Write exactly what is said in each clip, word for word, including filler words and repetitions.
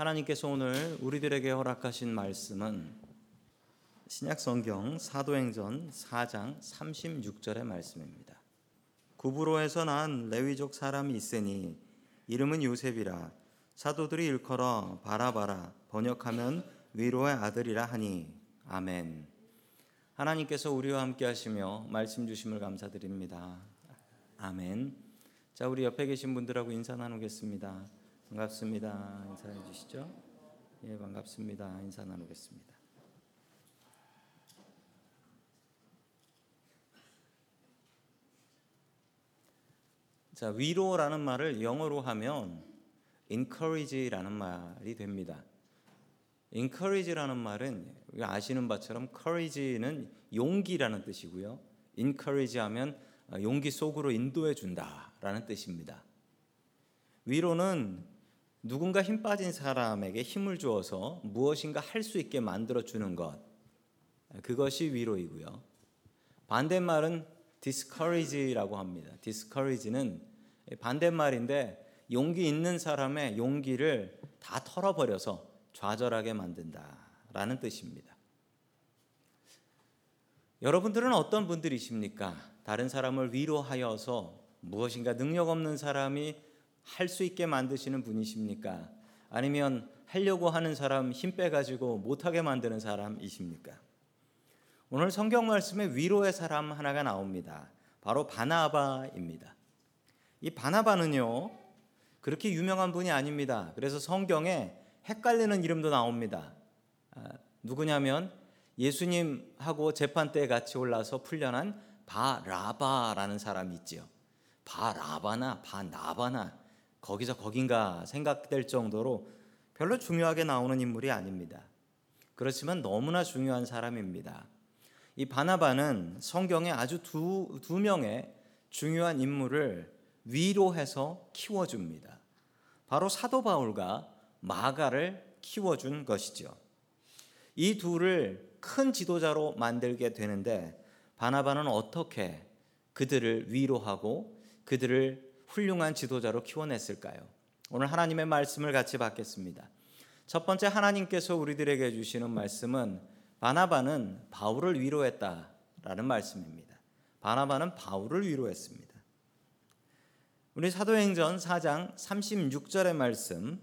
하나님께서 오늘 우리들에게 허락하신 말씀은 신약성경 사도행전 사 장 삼십육 절의 말씀입니다. 구브로에서 난 레위족 사람이 있으니 이름은 요셉이라 사도들이 일컬어 바나바라 번역하면 위로의 아들이라 하니 아멘. 하나님께서 우리와 함께 하시며 말씀 주심을 감사드립니다. 아멘. 자, 우리 옆에 계신 분들하고 인사 나누겠습니다. 반갑습니다. 인사해 주시죠. 예, 반갑습니다. 인사 나누겠습니다. 자, 위로라는 말을 영어로 하면 encourage라는 말이 됩니다. encourage라는 말은 아시는 바처럼 courage는 용기라는 뜻이고요, encourage 하면 용기 속으로 인도해 준다라는 뜻입니다. 위로는 누군가 힘 빠진 사람에게 힘을 주어서 무엇인가 할 수 있게 만들어 주는 것, 그것이 위로이고요. 반대말은 discourage라고 합니다. discourage는 반대말인데 용기 있는 사람의 용기를 다 털어버려서 좌절하게 만든다라는 뜻입니다. 여러분들은 어떤 분들이십니까? 다른 사람을 위로하여서 무엇인가 능력 없는 사람이 할 수 있게 만드시는 분이십니까? 아니면 하려고 하는 사람 힘 빼가지고 못하게 만드는 사람이십니까? 오늘 성경 말씀에 위로의 사람 하나가 나옵니다. 바로 바나바입니다. 이 바나바는요, 그렇게 유명한 분이 아닙니다. 그래서 성경에 헷갈리는 이름도 나옵니다. 아, 누구냐면 예수님하고 재판대에 같이 올라서 풀려난 바라바라는 사람이 있지요. 바라바나 바나바나 거기서 거긴가 생각될 정도로 별로 중요하게 나오는 인물이 아닙니다. 그렇지만 너무나 중요한 사람입니다. 이 바나바는 성경에 아주 두, 두 명의 중요한 인물을 위로해서 키워줍니다. 바로 사도 바울과 마가를 키워준 것이죠. 이 둘을 큰 지도자로 만들게 되는데 바나바는 어떻게 그들을 위로하고 그들을 훌륭한 지도자로 키워냈을까요? 오늘 하나님의 말씀을 같이 받겠습니다. 첫 번째, 하나님께서 우리들에게 주시는 말씀은 바나바는 바울을 위로했다라는 말씀입니다. 바나바는 바울을 위로했습니다. 우리 사도행전 사 장 삼십육 절의 말씀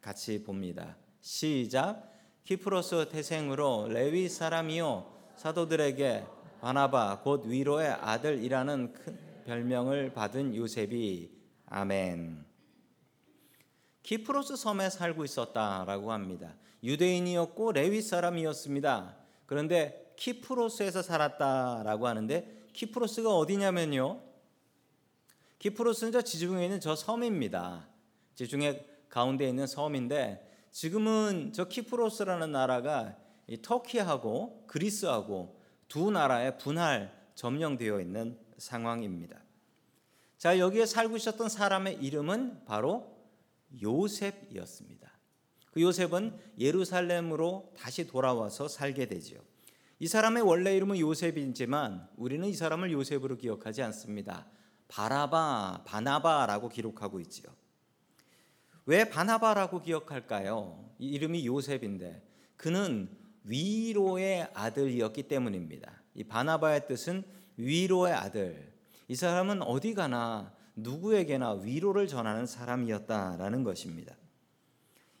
같이 봅니다. 시작. 키프로스 태생으로 레위 사람이요 사도들에게 바나바 곧 위로의 아들이라는 큰 별명을 받은 요셉이 아멘. 키프로스 섬에 살고 있었다라고 합니다. 유대인이었고 레위 사람이었습니다. 그런데 키프로스에서 살았다라고 하는데 키프로스가 어디냐면요, 키프로스는 저 지중해에 있는 저 섬입니다. 지중해 가운데 있는 섬인데 지금은 저 키프로스라는 나라가 이 터키하고 그리스하고 두 나라의 분할 점령되어 있는 상황입니다. 자, 여기에 살고 있었던 사람의 이름은 바로 요셉이었습니다. 그 요셉은 예루살렘으로 다시 돌아와서 살게 되죠. 이 사람의 원래 이름은 요셉이지만 우리는 이 사람을 요셉으로 기억하지 않습니다. 바라바, 바나바라고 기록하고 있지요. 왜 바나바라고 기억할까요? 이름이 요셉인데 그는 위로의 아들이었기 때문입니다. 이 바나바의 뜻은 위로의 아들. 이 사람은 어디 가나 누구에게나 위로를 전하는 사람이었다라는 것입니다.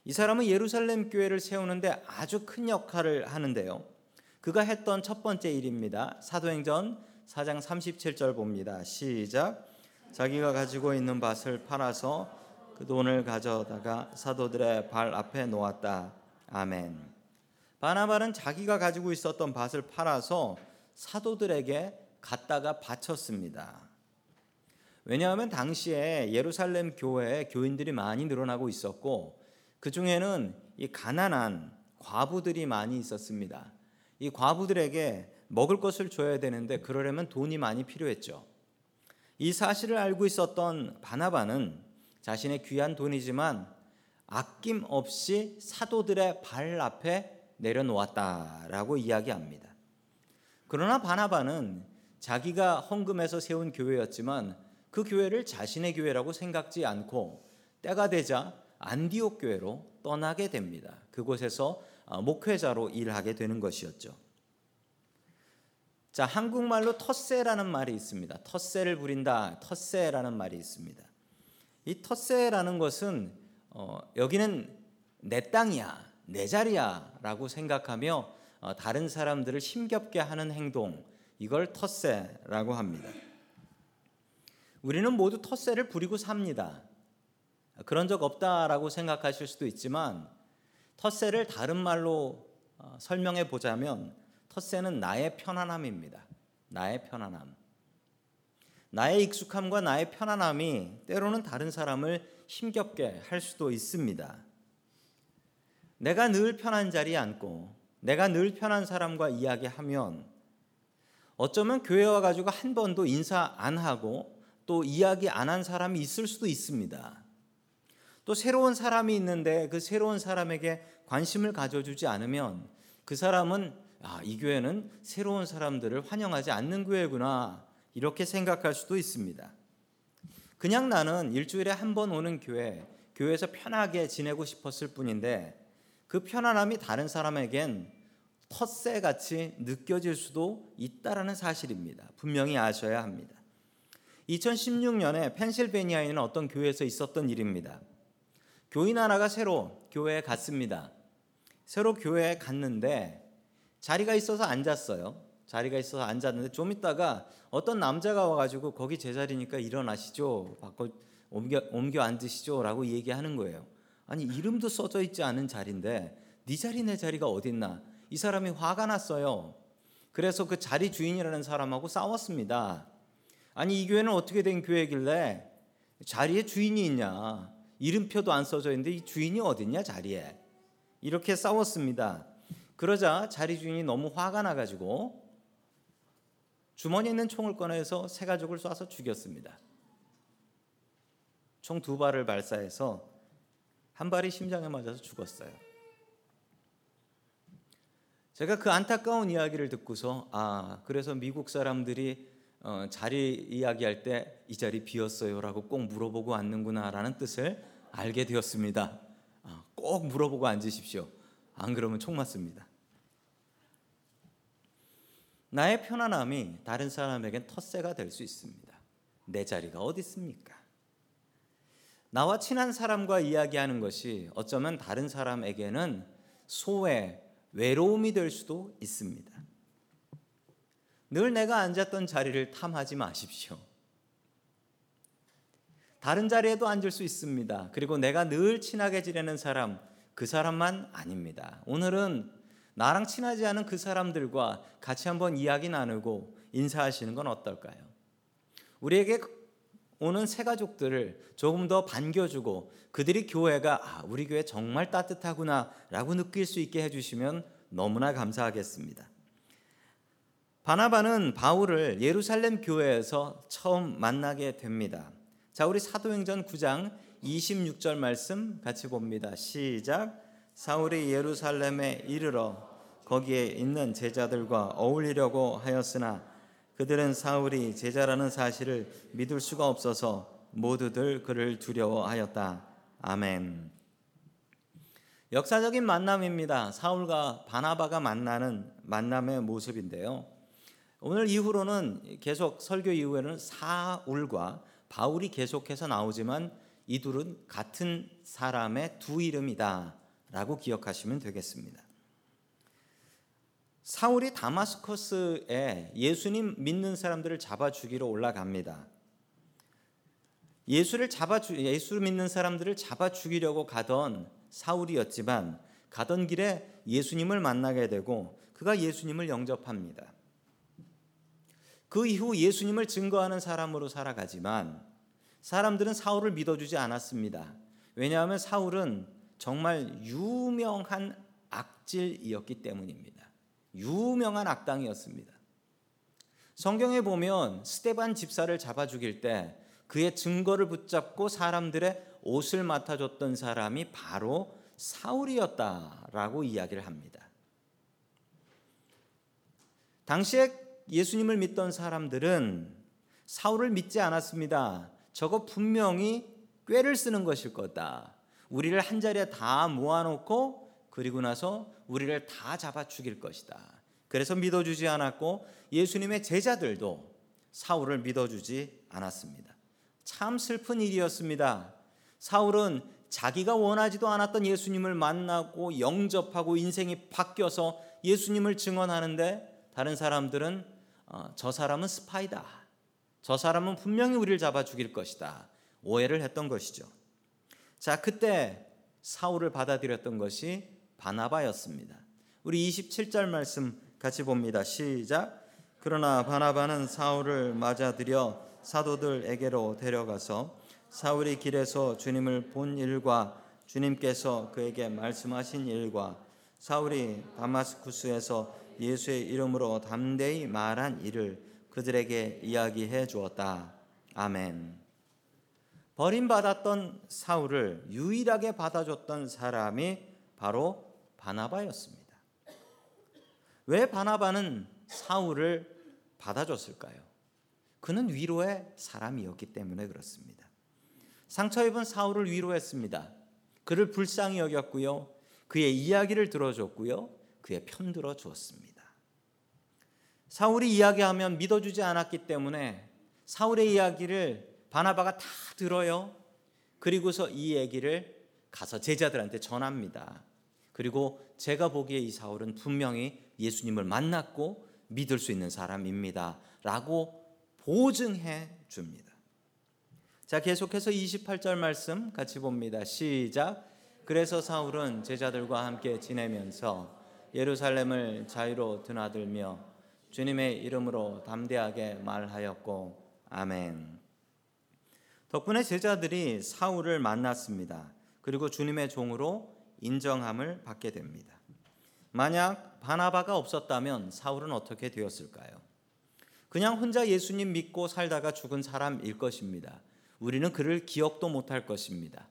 이 사람은 예루살렘 교회를 세우는데 아주 큰 역할을 하는데요, 그가 했던 첫 번째 일입니다. 사도행전 사 장 삼십칠 절 봅니다. 시작. 자기가 가지고 있는 밭을 팔아서 그 돈을 가져다가 사도들의 발 앞에 놓았다. 아멘. 바나바는 자기가 가지고 있었던 밭을 팔아서 사도들에게 갖다가 바쳤습니다. 왜냐하면 당시에 예루살렘 교회에 교인들이 많이 늘어나고 있었고 그 중에는 이 가난한 과부들이 많이 있었습니다. 이 과부들에게 먹을 것을 줘야 되는데 그러려면 돈이 많이 필요했죠. 이 사실을 알고 있었던 바나바는 자신의 귀한 돈이지만 아낌없이 사도들의 발 앞에 내려놓았다라고 이야기합니다. 그러나 바나바는 자기가 헌금해서 세운 교회였지만 그 교회를 자신의 교회라고 생각지 않고 때가 되자 안디옥 교회로 떠나게 됩니다. 그곳에서 목회자로 일하게 되는 것이었죠. 자, 한국말로 텃세라는 말이 있습니다. 텃세를 부린다, 텃세라는 말이 있습니다. 이 텃세라는 것은 어, 여기는 내 땅이야, 내 자리야 라고 생각하며 어, 다른 사람들을 힘겹게 하는 행동, 이걸 텃세라고 합니다. 우리는 모두 텃세를 부리고 삽니다. 그런 적 없다라고 생각하실 수도 있지만, 텃세를 다른 말로 어, 설명해 보자면 텃세는 나의 편안함입니다. 나의 편안함. 나의 익숙함과 나의 편안함이 때로는 다른 사람을 힘겹게 할 수도 있습니다. 내가 늘 편한 자리에 앉고 내가 늘 편한 사람과 이야기하면 어쩌면 교회 와가지고 한 번도 인사 안 하고 또 이야기 안 한 사람이 있을 수도 있습니다. 또 새로운 사람이 있는데 그 새로운 사람에게 관심을 가져주지 않으면 그 사람은 아, 이 교회는 새로운 사람들을 환영하지 않는 교회구나 이렇게 생각할 수도 있습니다. 그냥 나는 일주일에 한 번 오는 교회, 교회에서 편하게 지내고 싶었을 뿐인데 그 편안함이 다른 사람에겐 텃세같이 느껴질 수도 있다라는 사실입니다. 분명히 아셔야 합니다. 이천십육 년에 펜실베니아에 있는 어떤 교회에서 있었던 일입니다. 교인 하나가 새로 교회에 갔습니다. 새로 교회에 갔는데 자리가 있어서 앉았어요. 자리가 있어서 앉았는데 좀 있다가 어떤 남자가 와가지고 거기 제자리니까 일어나시죠. 바꿔 옮겨, 옮겨 앉으시죠. 라고 얘기하는 거예요. 아니 이름도 써져 있지 않은 자리인데 네 자리 내 자리가 어딨나. 이 사람이 화가 났어요. 그래서 그 자리 주인이라는 사람하고 싸웠습니다. 아니 이 교회는 어떻게 된 교회길래 자리에 주인이 있냐. 이름표도 안 써져 있는데 이 주인이 어딨냐 자리에. 이렇게 싸웠습니다. 그러자 자리 주인이 너무 화가 나가지고 주머니에 있는 총을 꺼내서 세 가족을 쏴서 죽였습니다. 총 두 발을 발사해서 한 발이 심장에 맞아서 죽었어요. 제가 그 안타까운 이야기를 듣고서 아, 그래서 미국 사람들이 어, 자리 이야기할 때 이 자리 비었어요 라고 꼭 물어보고 앉는구나 라는 뜻을 알게 되었습니다. 아, 꼭 물어보고 앉으십시오. 안 그러면 총 맞습니다. 나의 편안함이 다른 사람에겐 텃세가 될 수 있습니다. 내 자리가 어디 있습니까? 나와 친한 사람과 이야기하는 것이 어쩌면 다른 사람에게는 소외, 외로움이 될 수도 있습니다. 늘 내가 앉았던 자리를 탐하지 마십시오. 다른 자리에도 앉을 수 있습니다. 그리고 내가 늘 친하게 지내는 사람, 그 사람만 아닙니다. 오늘은 나랑 친하지 않은 그 사람들과 같이 한번 이야기 나누고 인사하시는 건 어떨까요? 우리에게 오는 새가족들을 조금 더 반겨주고 그들이 교회가 아, 우리 교회 정말 따뜻하구나 라고 느낄 수 있게 해주시면 너무나 감사하겠습니다. 바나바는 바울을 예루살렘 교회에서 처음 만나게 됩니다. 자, 우리 사도행전 구 장 이십육 절 말씀 같이 봅니다. 시작. 사울이 예루살렘에 이르러 거기에 있는 제자들과 어울리려고 하였으나 그들은 사울이 제자라는 사실을 믿을 수가 없어서 모두들 그를 두려워하였다. 아멘. 역사적인 만남입니다. 사울과 바나바가 만나는 만남의 모습인데요. 오늘 이후로는 계속 설교 이후에는 사울과 바울이 계속해서 나오지만 이 둘은 같은 사람의 두 이름이다 라고 기억하시면 되겠습니다. 사울이 다마스커스에 예수님 믿는 사람들을 잡아 죽이러 올라갑니다. 예수를 잡아 주, 예수 믿는 사람들을 잡아 죽이려고 가던 사울이었지만 가던 길에 예수님을 만나게 되고 그가 예수님을 영접합니다. 그 이후 예수님을 증거하는 사람으로 살아가지만 사람들은 사울을 믿어주지 않았습니다. 왜냐하면 사울은 정말 유명한 악질이었기 때문입니다. 유명한 악당이었습니다. 성경에 보면 스데반 집사를 잡아 죽일 때 그의 증거를 붙잡고 사람들의 옷을 맡아줬던 사람이 바로 사울이었다라고 이야기를 합니다. 당시에 예수님을 믿던 사람들은 사울을 믿지 않았습니다. 저거 분명히 꾀를 쓰는 것일 거다. 우리를 한자리에 다 모아놓고 그리고 나서 우리를 다 잡아 죽일 것이다. 그래서 믿어주지 않았고 예수님의 제자들도 사울을 믿어주지 않았습니다. 참 슬픈 일이었습니다. 사울은 자기가 원하지도 않았던 예수님을 만나고 영접하고 인생이 바뀌어서 예수님을 증언하는데 다른 사람들은 어, 저 사람은 스파이다. 저 사람은 분명히 우리를 잡아 죽일 것이다. 오해를 했던 것이죠. 자, 그때 사울을 받아들였던 것이 바나바였습니다. 우리 이십칠 절 말씀 같이 봅니다. 시작. 그러나 바나바는 사울을 맞아들여 사도들에게로 데려가서 사울이 길에서 주님을 본 일과 주님께서 그에게 말씀하신 일과 사울이 다마스쿠스에서 예수의 이름으로 담대히 말한 일을 그들에게 이야기해 주었다. 아멘. 버림받았던 사울을 유일하게 받아줬던 사람이 바로 바나바였습니다. 왜 바나바는 사울을 받아줬을까요? 그는 위로의 사람이었기 때문에 그렇습니다. 상처입은 사울을 위로했습니다. 그를 불쌍히 여겼고요. 그의 이야기를 들어줬고요. 그의 편들어 주었습니다. 사울이 이야기하면 믿어주지 않았기 때문에 사울의 이야기를 바나바가 다 들어요. 그리고서 이 얘기를 가서 제자들한테 전합니다. 그리고 제가 보기에 이 사울은 분명히 예수님을 만났고 믿을 수 있는 사람입니다. 라고 보증해 줍니다. 자, 계속해서 이십팔 절 말씀 같이 봅니다. 시작. 그래서 사울은 제자들과 함께 지내면서 예루살렘을 자유로 드나들며 주님의 이름으로 담대하게 말하였고. 아멘. 덕분에 제자들이 사울을 만났습니다. 그리고 주님의 종으로 인정함을 받게 됩니다. 만약 바나바가 없었다면 사울은 어떻게 되었을까요? 그냥 혼자 예수님 믿고 살다가 죽은 사람일 것입니다. 우리는 그를 기억도 못할 것입니다.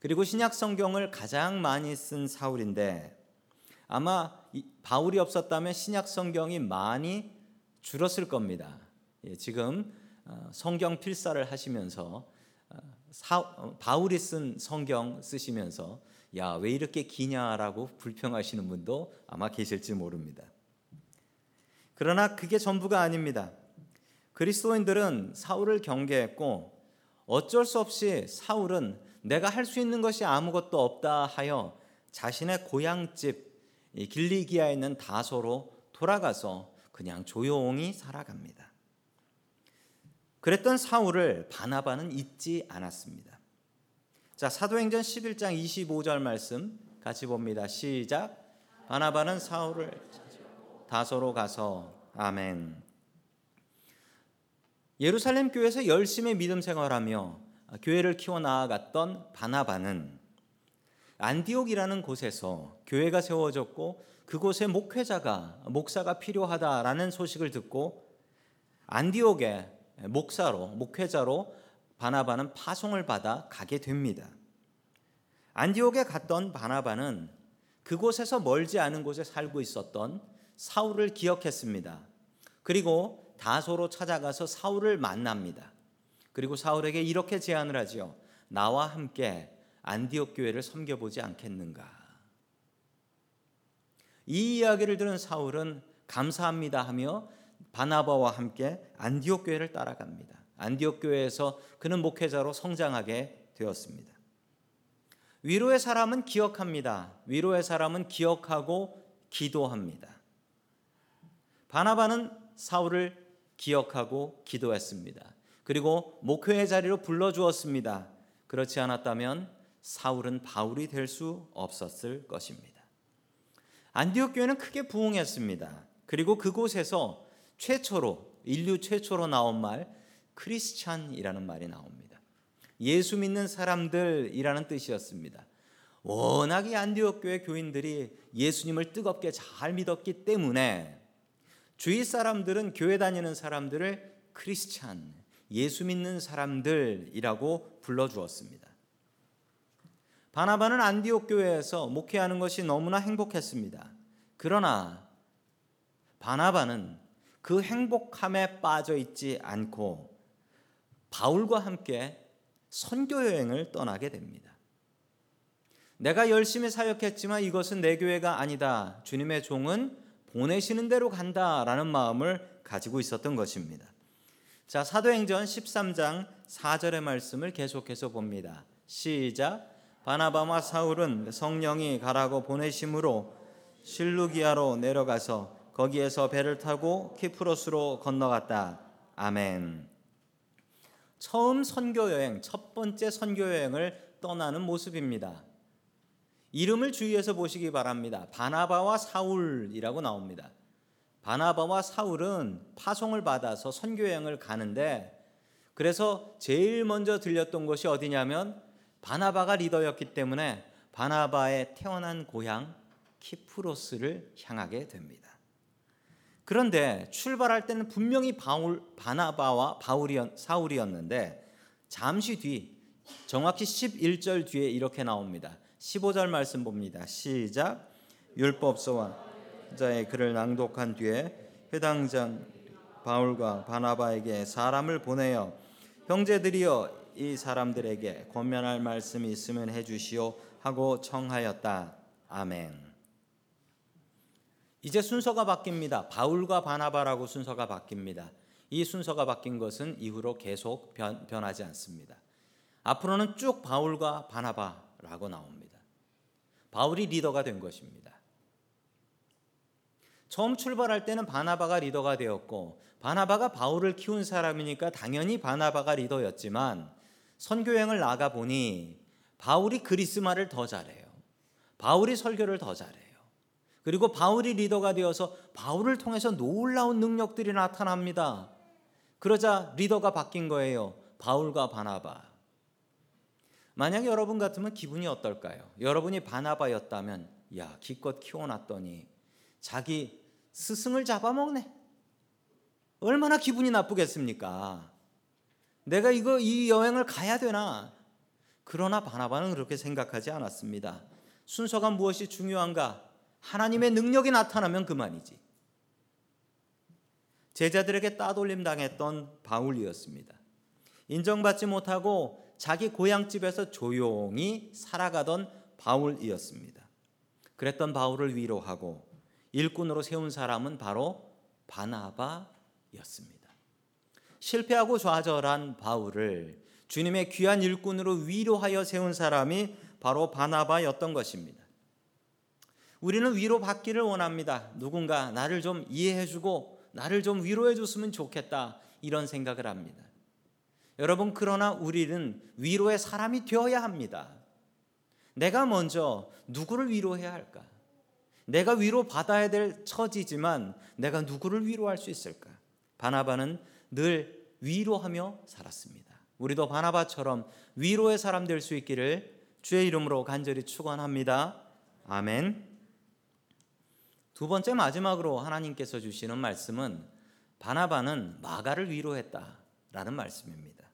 그리고 신약성경을 가장 많이 쓴 사울인데 아마 바울이 없었다면 신약성경이 많이 줄었을 겁니다. 예, 지금 성경 필사를 하시면서 사, 바울이 쓴 성경 쓰시면서 야, 왜 이렇게 기냐라고 불평하시는 분도 아마 계실지 모릅니다. 그러나 그게 전부가 아닙니다. 그리스도인들은 사울을 경계했고 어쩔 수 없이 사울은 내가 할 수 있는 것이 아무것도 없다 하여 자신의 고향집 길리기아에 있는 다소로 돌아가서 그냥 조용히 살아갑니다. 그랬던 사울을 바나바는 잊지 않았습니다. 자, 사도행전 십일 장 이십오 절 말씀 같이 봅니다. 시작. 바나바는 사울을 다소로 가서. 아멘. 예루살렘 교회에서 열심히 믿음 생활하며 교회를 키워 나아갔던 바나바는 안디옥이라는 곳에서 교회가 세워졌고 그곳에 목회자가 목사가 필요하다라는 소식을 듣고 안디옥의 목사로 목회자로 바나바는 파송을 받아 가게 됩니다. 안디옥에 갔던 바나바는 그곳에서 멀지 않은 곳에 살고 있었던 사울을 기억했습니다. 그리고 다소로 찾아가서 사울을 만납니다. 그리고 사울에게 이렇게 제안을 하지요. 나와 함께 안디옥 교회를 섬겨보지 않겠는가. 이 이야기를 들은 사울은 감사합니다 하며 바나바와 함께 안디옥 교회를 따라갑니다. 안디옥 교회에서 그는 목회자로 성장하게 되었습니다. 위로의 사람은 기억합니다. 위로의 사람은 기억하고 기도합니다. 바나바는 사울을 기억하고 기도했습니다. 그리고 목회의 자리로 불러주었습니다. 그렇지 않았다면 사울은 바울이 될 수 없었을 것입니다. 안디옥 교회는 크게 부흥했습니다. 그리고 그곳에서 최초로 인류 최초로 나온 말 크리스찬이라는 말이 나옵니다. 예수 믿는 사람들이라는 뜻이었습니다. 워낙 이 안디옥 교회 교인들이 예수님을 뜨겁게 잘 믿었기 때문에 주위 사람들은 교회 다니는 사람들을 크리스찬, 예수 믿는 사람들이라고 불러주었습니다. 바나바는 안디옥 교회에서 목회하는 것이 너무나 행복했습니다. 그러나 바나바는 그 행복함에 빠져있지 않고 바울과 함께 선교 여행을 떠나게 됩니다. 내가 열심히 사역했지만 이것은 내 교회가 아니다. 주님의 종은 보내시는 대로 간다라는 마음을 가지고 있었던 것입니다. 자, 사도행전 십삼 장 사 절의 말씀을 계속해서 봅니다. 시작. 바나바와 사울은 성령이 가라고 보내심으로 실루기아로 내려가서 거기에서 배를 타고 키프로스로 건너갔다. 아멘. 처음 선교여행, 첫 번째 선교여행을 떠나는 모습입니다. 이름을 주의해서 보시기 바랍니다. 바나바와 사울이라고 나옵니다. 바나바와 사울은 파송을 받아서 선교여행을 가는데, 그래서 제일 먼저 들렸던 곳이 어디냐면 바나바가 리더였기 때문에 바나바의 태어난 고향 키프로스를 향하게 됩니다. 그런데 출발할 때는 분명히 바울, 바나바와 바울이었, 사울이었는데 잠시 뒤, 정확히 십일 절 뒤에 이렇게 나옵니다. 십오 절 말씀 봅니다. 시작. 율법서와 자의 글을 낭독한 뒤에 회당장 바울과 바나바에게 사람을 보내어 형제들이여 이 사람들에게 권면할 말씀이 있으면 해주시오 하고 청하였다. 아멘. 이제 순서가 바뀝니다. 바울과 바나바라고 순서가 바뀝니다. 이 순서가 바뀐 것은 이후로 계속 변, 변하지 않습니다. 앞으로는 쭉 바울과 바나바라고 나옵니다. 바울이 리더가 된 것입니다. 처음 출발할 때는 바나바가 리더가 되었고, 바나바가 바울을 키운 사람이니까 당연히 바나바가 리더였지만, 선교여행을 나가보니 바울이 그리스마를 더 잘해요. 바울이 설교를 더 잘해요. 그리고 바울이 리더가 되어서 바울을 통해서 놀라운 능력들이 나타납니다. 그러자 리더가 바뀐 거예요. 바울과 바나바. 만약에 여러분 같으면 기분이 어떨까요? 여러분이 바나바였다면, 야, 기껏 키워놨더니 자기 스승을 잡아먹네. 얼마나 기분이 나쁘겠습니까? 내가 이거 이 여행을 가야 되나? 그러나 바나바는 그렇게 생각하지 않았습니다. 순서가 무엇이 중요한가? 하나님의 능력이 나타나면 그만이지. 제자들에게 따돌림 당했던 바울이었습니다. 인정받지 못하고 자기 고향집에서 조용히 살아가던 바울이었습니다. 그랬던 바울을 위로하고 일꾼으로 세운 사람은 바로 바나바였습니다. 실패하고 좌절한 바울을 주님의 귀한 일꾼으로 위로하여 세운 사람이 바로 바나바였던 것입니다. 우리는 위로받기를 원합니다. 누군가 나를 좀 이해해주고 나를 좀 위로해줬으면 좋겠다, 이런 생각을 합니다. 여러분, 그러나 우리는 위로의 사람이 되어야 합니다. 내가 먼저 누구를 위로해야 할까? 내가 위로받아야 될 처지지만 내가 누구를 위로할 수 있을까? 바나바는 늘 위로하며 살았습니다. 우리도 바나바처럼 위로의 사람 될 수 있기를 주의 이름으로 간절히 축원합니다. 아멘. 두 번째, 마지막으로 하나님께서 주시는 말씀은 바나바는 마가를 위로했다라는 말씀입니다.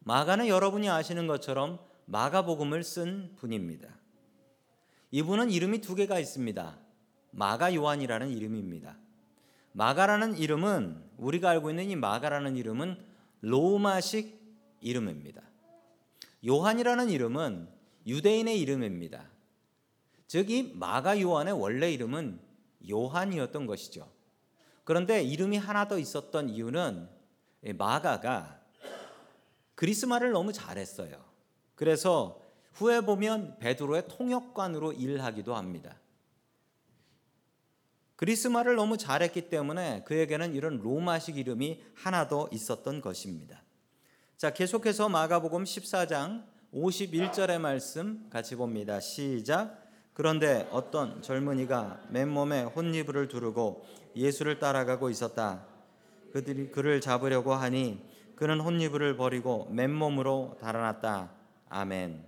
마가는 여러분이 아시는 것처럼 마가복음을 쓴 분입니다. 이분은 이름이 두 개가 있습니다. 마가 요한이라는 이름입니다. 마가라는 이름은, 우리가 알고 있는 이 마가라는 이름은 로마식 이름입니다. 요한이라는 이름은 유대인의 이름입니다. 즉 이 마가 요한의 원래 이름은 요한이었던 것이죠. 그런데 이름이 하나 더 있었던 이유는 마가가 그리스마를 너무 잘했어요. 그래서 후에 보면 베드로의 통역관으로 일하기도 합니다. 그리스마를 너무 잘했기 때문에 그에게는 이런 로마식 이름이 하나 더 있었던 것입니다. 자, 계속해서 마가복음 십사 장 오십일 절의 말씀 같이 봅니다. 시작. 그런데 어떤 젊은이가 맨몸에 혼이불을 두르고 예수를 따라가고 있었다. 그들이 그를 잡으려고 하니 그는 혼이불을 버리고 맨몸으로 달아났다. 아멘.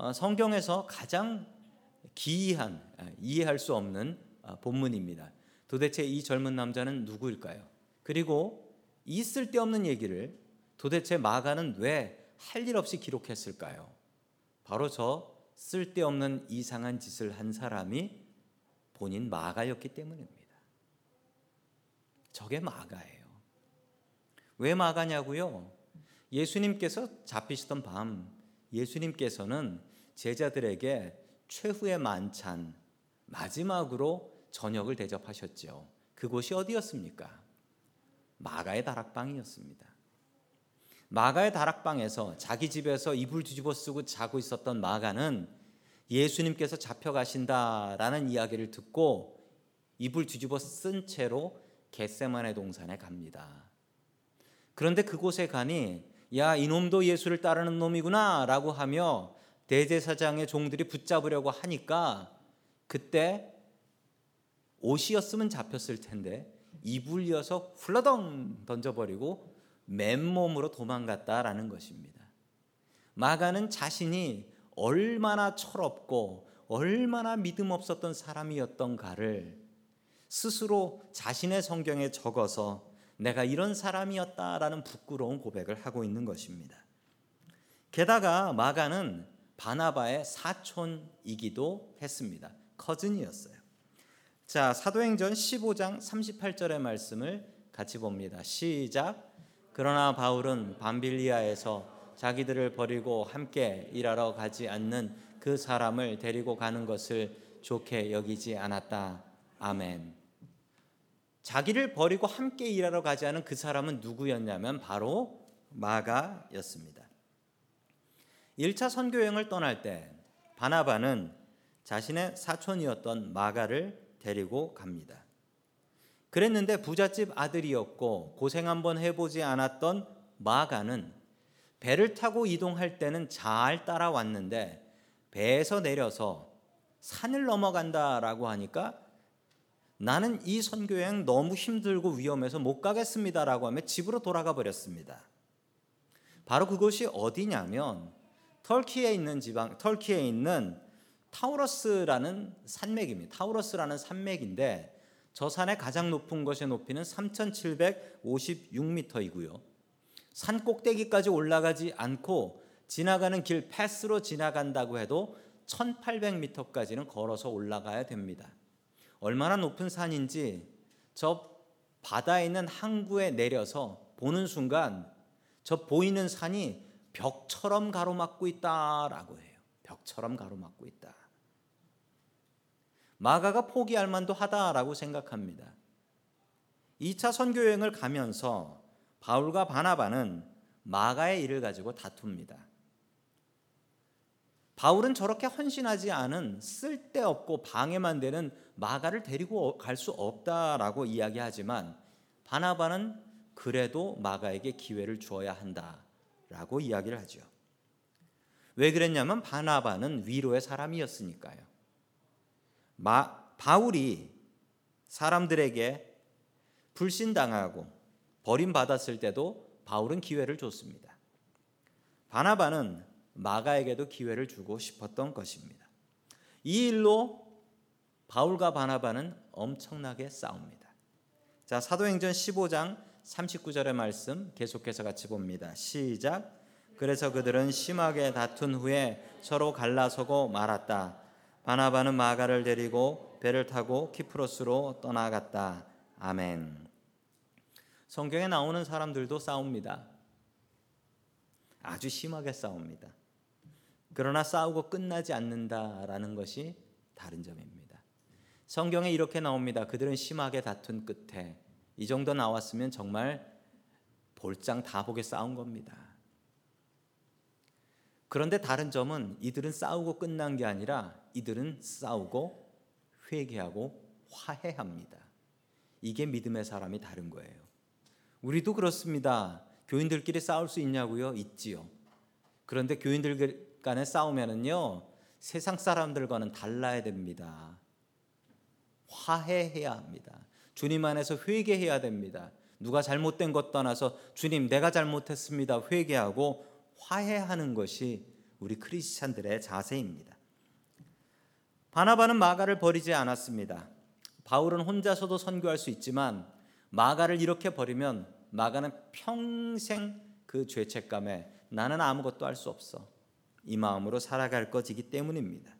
어, 성경에서 가장 기이한, 이해할 수 없는 본문입니다. 도대체 이 젊은 남자는 누구일까요? 그리고 이 쓸데없는 얘기를 도대체 마가는 왜 할 일 없이 기록했을까요? 바로 저 쓸데없는 이상한 짓을 한 사람이 본인 마가였기 때문입니다. 저게 마가예요. 왜 마가냐고요? 예수님께서 잡히시던 밤 예수님께서는 제자들에게 최후의 만찬, 마지막으로 저녁을 대접하셨죠. 그곳이 어디였습니까? 마가의 다락방이었습니다. 마가의 다락방에서 자기 집에서 이불 뒤집어 쓰고 자고 있었던 마가는 예수님께서 잡혀가신다라는 이야기를 듣고 이불 뒤집어 쓴 채로 겟세마네 동산에 갑니다. 그런데 그곳에 가니 야, 이놈도 예수를 따르는 놈이구나 라고 하며 대제사장의 종들이 붙잡으려고 하니까 그때 옷이었으면 잡혔을 텐데 이불이어서 훌러덩 던져버리고 맨몸으로 도망갔다라는 것입니다. 마가는 자신이 얼마나 철없고 얼마나 믿음 없었던 사람이었던가를 스스로 자신의 성경에 적어서 내가 이런 사람이었다라는 부끄러운 고백을 하고 있는 것입니다. 게다가 마가는 바나바의 사촌이기도 했습니다. 커즌이었어요. 자, 사도행전 십오 장 삼십팔 절의 말씀을 같이 봅니다. 시작. 그러나 바울은 밤빌리아에서 자기들을 버리고 함께 일하러 가지 않는 그 사람을 데리고 가는 것을 좋게 여기지 않았다. 아멘. 자기를 버리고 함께 일하러 가지 않은 그 사람은 누구였냐면 바로 마가였습니다. 일 차 선교여행을 떠날 때 바나바는 자신의 사촌이었던 마가를 데리고 갑니다. 그랬는데 부잣집 아들이었고 고생 한번 해보지 않았던 마가는 배를 타고 이동할 때는 잘 따라왔는데 배에서 내려서 산을 넘어간다라고 하니까 나는 이 선교여행 너무 힘들고 위험해서 못 가겠습니다라고 하며 집으로 돌아가 버렸습니다. 바로 그곳이 어디냐면 터키에 있는 지방, 터키에 있는 타우러스라는 산맥입니다. 타우러스라는 산맥인데 저 산의 가장 높은 것의 높이는 삼천칠백오십육 미터이고요. 산 꼭대기까지 올라가지 않고 지나가는 길 패스로 지나간다고 해도 천팔백 미터까지는 걸어서 올라가야 됩니다. 얼마나 높은 산인지 저 바다에 있는 항구에 내려서 보는 순간 저 보이는 산이 벽처럼 가로막고 있다라고 해요. 벽처럼 가로막고 있다. 마가가 포기할 만도 하다라고 생각합니다. 이 차 선교여행을 가면서 바울과 바나바는 마가의 일을 가지고 다툽니다. 바울은 저렇게 헌신하지 않은 쓸데없고 방해만 되는 마가를 데리고 갈 수 없다라고 이야기하지만 바나바는 그래도 마가에게 기회를 주어야 한다라고 이야기를 하죠. 왜 그랬냐면 바나바는 위로의 사람이었으니까요. 마, 바울이 사람들에게 불신당하고 버림받았을 때도 바울은 기회를 줬습니다. 바나바는 마가에게도 기회를 주고 싶었던 것입니다. 이 일로 바울과 바나바는 엄청나게 싸웁니다. 자, 사도행전 십오 장 삼십구 절의 말씀 계속해서 같이 봅니다. 시작. 그래서 그들은 심하게 다툰 후에 서로 갈라서고 말았다. 바나바는 마가를 데리고 배를 타고 키프로스로 떠나갔다. 아멘. 성경에 나오는 사람들도 싸웁니다. 아주 심하게 싸웁니다. 그러나 싸우고 끝나지 않는다라는 것이 다른 점입니다. 성경에 이렇게 나옵니다. 그들은 심하게 다툰 끝에. 이 정도 나왔으면 정말 볼장 다 보게 싸운 겁니다. 그런데 다른 점은 이들은 싸우고 끝난 게 아니라 이들은 싸우고 회개하고 화해합니다. 이게 믿음의 사람이 다른 거예요. 우리도 그렇습니다. 교인들끼리 싸울 수 있냐고요? 있지요. 그런데 교인들 간에 싸우면은요 세상 사람들과는 달라야 됩니다. 화해해야 합니다. 주님 안에서 회개해야 됩니다. 누가 잘못된 것 떠나서 주님 내가 잘못했습니다. 회개하고 화해하는 것이 우리 크리스찬들의 자세입니다. 바나바는 마가를 버리지 않았습니다. 바울은 혼자서도 선교할 수 있지만 마가를 이렇게 버리면 마가는 평생 그 죄책감에 나는 아무것도 할 수 없어 이 마음으로 살아갈 것이기 때문입니다.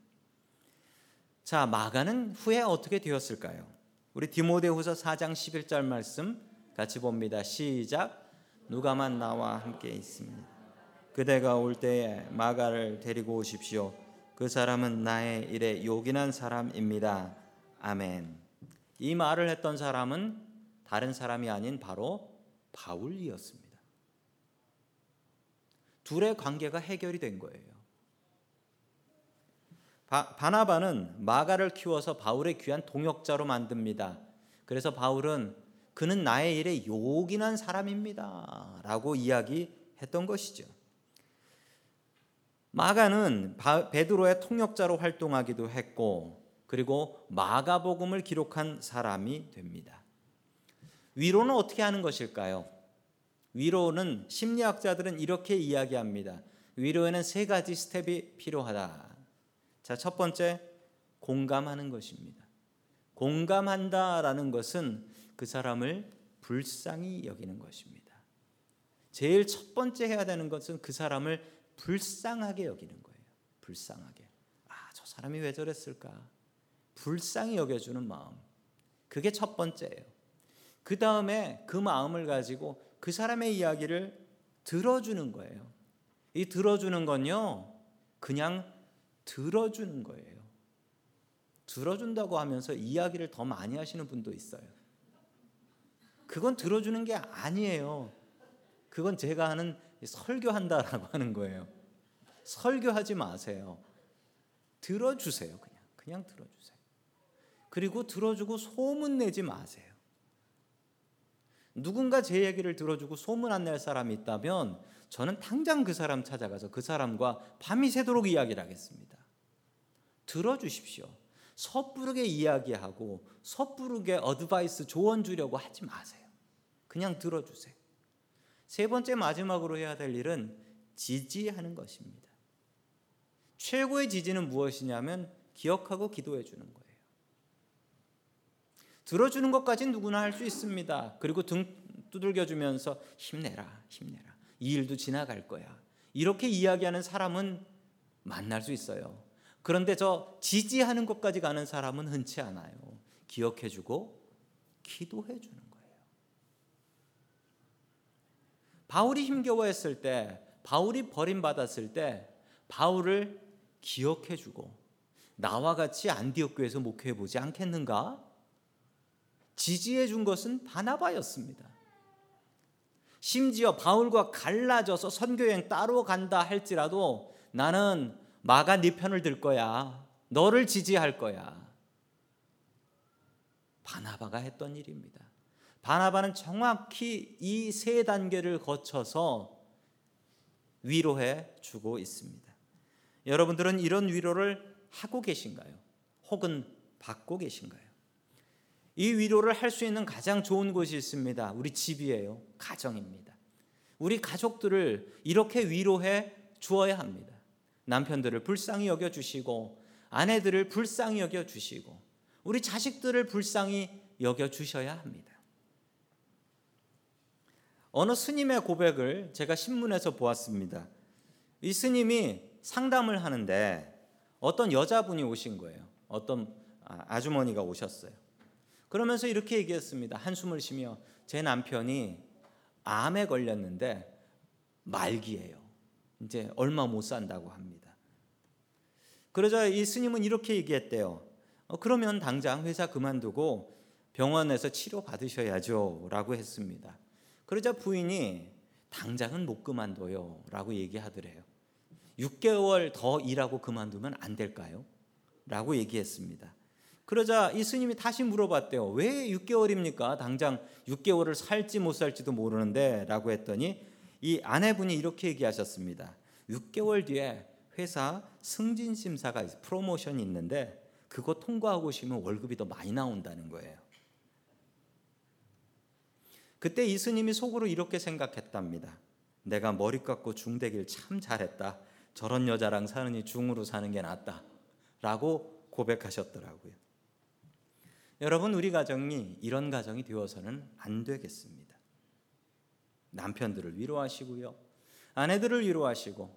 자, 마가는 후에 어떻게 되었을까요? 우리 디모데후서 사 장 십일 절 말씀 같이 봅니다. 시작. 누가만 나와 함께 있습니다. 그대가 올 때에 마가를 데리고 오십시오. 그 사람은 나의 일에 요긴한 사람입니다. 아멘. 이 말을 했던 사람은 다른 사람이 아닌 바로 바울이었습니다. 둘의 관계가 해결이 된 거예요. 바, 바나바는 마가를 키워서 바울의 귀한 동역자로 만듭니다. 그래서 바울은 그는 나의 일에 요긴한 사람입니다 라고 이야기했던 것이죠. 마가는 바, 베드로의 통역자로 활동하기도 했고 그리고 마가복음을 기록한 사람이 됩니다. 위로는 어떻게 하는 것일까요? 위로는 심리학자들은 이렇게 이야기합니다. 위로에는 세 가지 스텝이 필요하다. 자, 첫 번째, 공감하는 것입니다. 공감한다라는 것은 그 사람을 불쌍히 여기는 것입니다. 제일 첫 번째 해야 되는 것은 그 사람을 불쌍하게 여기는 거예요. 불쌍하게. 아, 저 사람이 왜 저랬을까? 불쌍히 여겨주는 마음. 그게 첫 번째예요. 그 다음에 그 마음을 가지고 그 사람의 이야기를 들어주는 거예요. 이 들어주는 건요, 그냥 들어주는 거예요. 들어준다고 하면서 이야기를 더 많이 하시는 분도 있어요. 그건 들어주는 게 아니에요. 그건 제가 하는 설교한다라고 하는 거예요. 설교하지 마세요. 들어주세요. 그냥 그냥 들어주세요. 그리고 들어주고 소문내지 마세요. 누군가 제 얘기를 들어주고 소문 안 낼 사람이 있다면 저는 당장 그 사람 찾아가서 그 사람과 밤이 새도록 이야기를 하겠습니다. 들어주십시오. 섣부르게 이야기하고 섣부르게 어드바이스 조언 주려고 하지 마세요. 그냥 들어주세요. 세 번째 마지막으로 해야 될 일은 지지하는 것입니다. 최고의 지지는 무엇이냐면 기억하고 기도해 주는 거예요. 들어주는 것까지는 누구나 할 수 있습니다. 그리고 등 두들겨주면서 힘내라, 힘내라. 이 일도 지나갈 거야. 이렇게 이야기하는 사람은 만날 수 있어요. 그런데 저 지지하는 것까지 가는 사람은 흔치 않아요. 기억해주고 기도해주는 거예요. 바울이 힘겨워했을 때, 바울이 버림받았을 때 바울을 기억해주고 나와 같이 안디옥 교회에서 목회해보지 않겠는가? 지지해 준 것은 바나바였습니다. 심지어 바울과 갈라져서 선교여행 따로 간다 할지라도 나는 마가 네 편을 들 거야. 너를 지지할 거야. 바나바가 했던 일입니다. 바나바는 정확히 이 세 단계를 거쳐서 위로해 주고 있습니다. 여러분들은 이런 위로를 하고 계신가요? 혹은 받고 계신가요? 이 위로를 할 수 있는 가장 좋은 곳이 있습니다. 우리 집이에요. 가정입니다. 우리 가족들을 이렇게 위로해 주어야 합니다. 남편들을 불쌍히 여겨주시고 아내들을 불쌍히 여겨주시고 우리 자식들을 불쌍히 여겨주셔야 합니다. 어느 스님의 고백을 제가 신문에서 보았습니다. 이 스님이 상담을 하는데 어떤 여자분이 오신 거예요. 어떤 아주머니가 오셨어요. 그러면서 이렇게 얘기했습니다. 한숨을 쉬며 제 남편이 암에 걸렸는데 말기예요. 이제 얼마 못 산다고 합니다. 그러자 이 스님은 이렇게 얘기했대요. 어, 그러면 당장 회사 그만두고 병원에서 치료 받으셔야죠 라고 했습니다. 그러자 부인이 당장은 못 그만둬요 라고 얘기하더래요. 육 개월 더 일하고 그만두면 안 될까요? 라고 얘기했습니다. 그러자 이 스님이 다시 물어봤대요. 왜 육 개월입니까? 당장 육 개월을 살지 못 살지도 모르는데 라고 했더니 이 아내분이 이렇게 얘기하셨습니다. 육 개월 뒤에 회사 승진심사가 있어요. 프로모션이 있는데 그거 통과하고 오시면 월급이 더 많이 나온다는 거예요. 그때 이 스님이 속으로 이렇게 생각했답니다. 내가 머리 깎고 중 되길 참 잘했다. 저런 여자랑 사느니 중으로 사는 게 낫다 라고 고백하셨더라고요. 여러분, 우리 가정이 이런 가정이 되어서는 안 되겠습니다. 남편들을 위로하시고요. 아내들을 위로하시고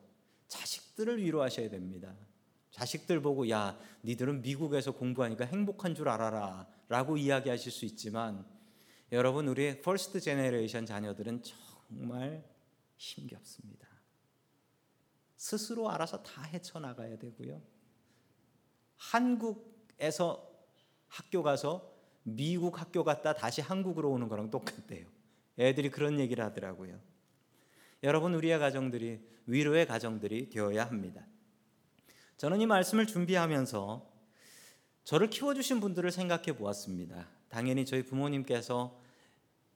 자식들을 위로하셔야 됩니다. 자식들 보고 야, 니들은 미국에서 공부하니까 행복한 줄 알아라 라고 이야기하실 수 있지만 여러분, 우리 퍼스트 제너레이션 자녀들은 정말 힘겹습니다. 스스로 알아서 다 헤쳐나가야 되고요. 한국에서 학교 가서 미국 학교 갔다 다시 한국으로 오는 거랑 똑같대요. 애들이 그런 얘기를 하더라고요. 여러분, 우리의 가정들이 위로의 가정들이 되어야 합니다. 저는 이 말씀을 준비하면서 저를 키워주신 분들을 생각해 보았습니다. 당연히 저희 부모님께서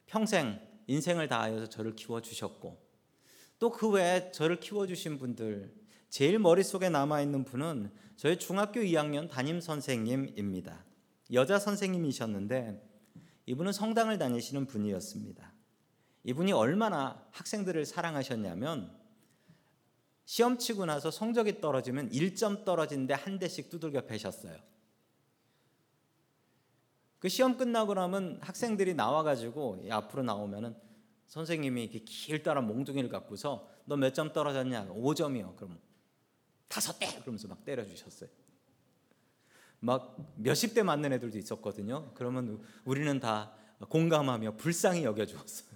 평생 인생을 다하여서 저를 키워주셨고, 또 그 외에 저를 키워주신 분들, 제일 머릿속에 남아있는 분은 저희 중학교 이 학년 담임선생님입니다. 여자 선생님이셨는데 이분은 성당을 다니시는 분이었습니다. 이분이 얼마나 학생들을 사랑하셨냐면, 시험 치고 나서 성적이 떨어지면 일 점 떨어지는데 한 대씩 두들겨 패셨어요. 그 시험 끝나고 나면 학생들이 나와가지고 앞으로 나오면은 선생님이 이렇게 길다란 몽둥이를 갖고서 너 몇 점 떨어졌냐? 오 점이요. 그럼 다섯 대! 그러면서 막 때려주셨어요. 막 몇십 대 맞는 애들도 있었거든요. 그러면 우리는 다 공감하며 불쌍히 여겨주었어요.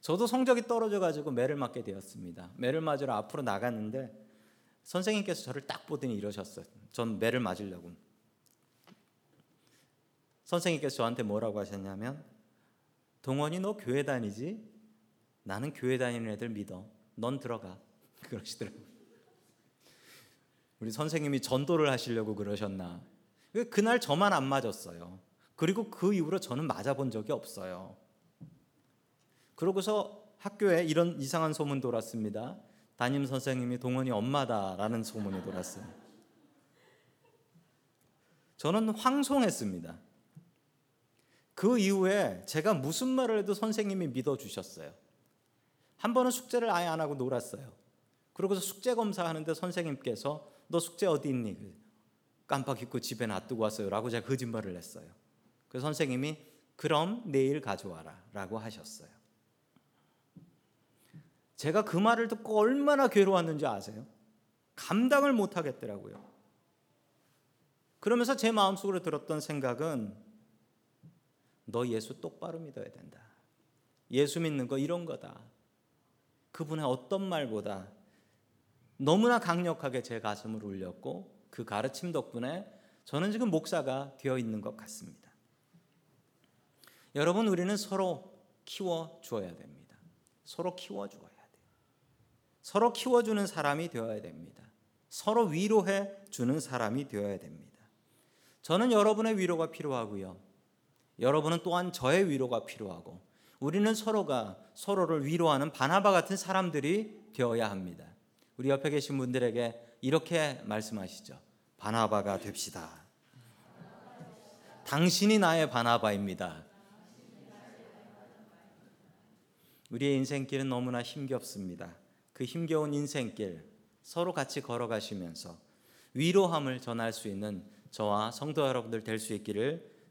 저도 성적이 떨어져가지고 매를 맞게 되었습니다. 매를 맞으러 앞으로 나갔는데 선생님께서 저를 딱 보더니 이러셨어요. 전 매를 맞으려고. 선생님께서 저한테 뭐라고 하셨냐면, 동원이 너 교회 다니지? 나는 교회 다니는 애들 믿어. 넌 들어가. 그러시더라고요. 우리 선생님이 전도를 하시려고 그러셨나. 그날 저만 안 맞았어요. 그리고 그 이후로 저는 맞아본 적이 없어요. 그러고서 학교에 이런 이상한 소문 돌았습니다. 담임 선생님이 동원이 엄마다라는 소문이 돌았어요. 저는 황송했습니다. 그 이후에 제가 무슨 말을 해도 선생님이 믿어주셨어요. 한 번은 숙제를 아예 안 하고 놀았어요. 그러고서 숙제 검사하는데 선생님께서 너 숙제 어디 있니? 깜빡 잊고 집에 놔두고 왔어요 라고 제가 거짓말을 했어요. 그 선생님이 그럼 내일 가져와라 라고 하셨어요. 제가 그 말을 듣고 얼마나 괴로웠는지 아세요? 감당을 못하겠더라고요. 그러면서 제 마음속으로 들었던 생각은, 너 예수 똑바로 믿어야 된다. 예수 믿는 거 이런 거다. 그분의 어떤 말보다 너무나 강력하게 제 가슴을 울렸고, 그 가르침 덕분에 저는 지금 목사가 되어 있는 것 같습니다. 여러분, 우리는 서로 키워줘야 됩니다. 서로 키워줘야 돼요. 서로 키워주는 사람이 되어야 됩니다. 서로 위로해주는 사람이 되어야 됩니다. 저는 여러분의 위로가 필요하고요. 여러분은 또한 저의 위로가 필요하고, 우리는 서로가 서로를 위로하는 바나바 같은 사람들이 되어야 합니다. 우리 옆에 계신 분들에게 이렇게 말씀하시죠. 바나바가 됩시다. 당신이 나의 바나바입니다. 우리의 인생길은 너무나 힘겹습니다. 그 힘겨운 인생길 서로 같이 걸어가시면서 위로함을 전할 수 있는 저와 성도 여러분들 될 수 있기를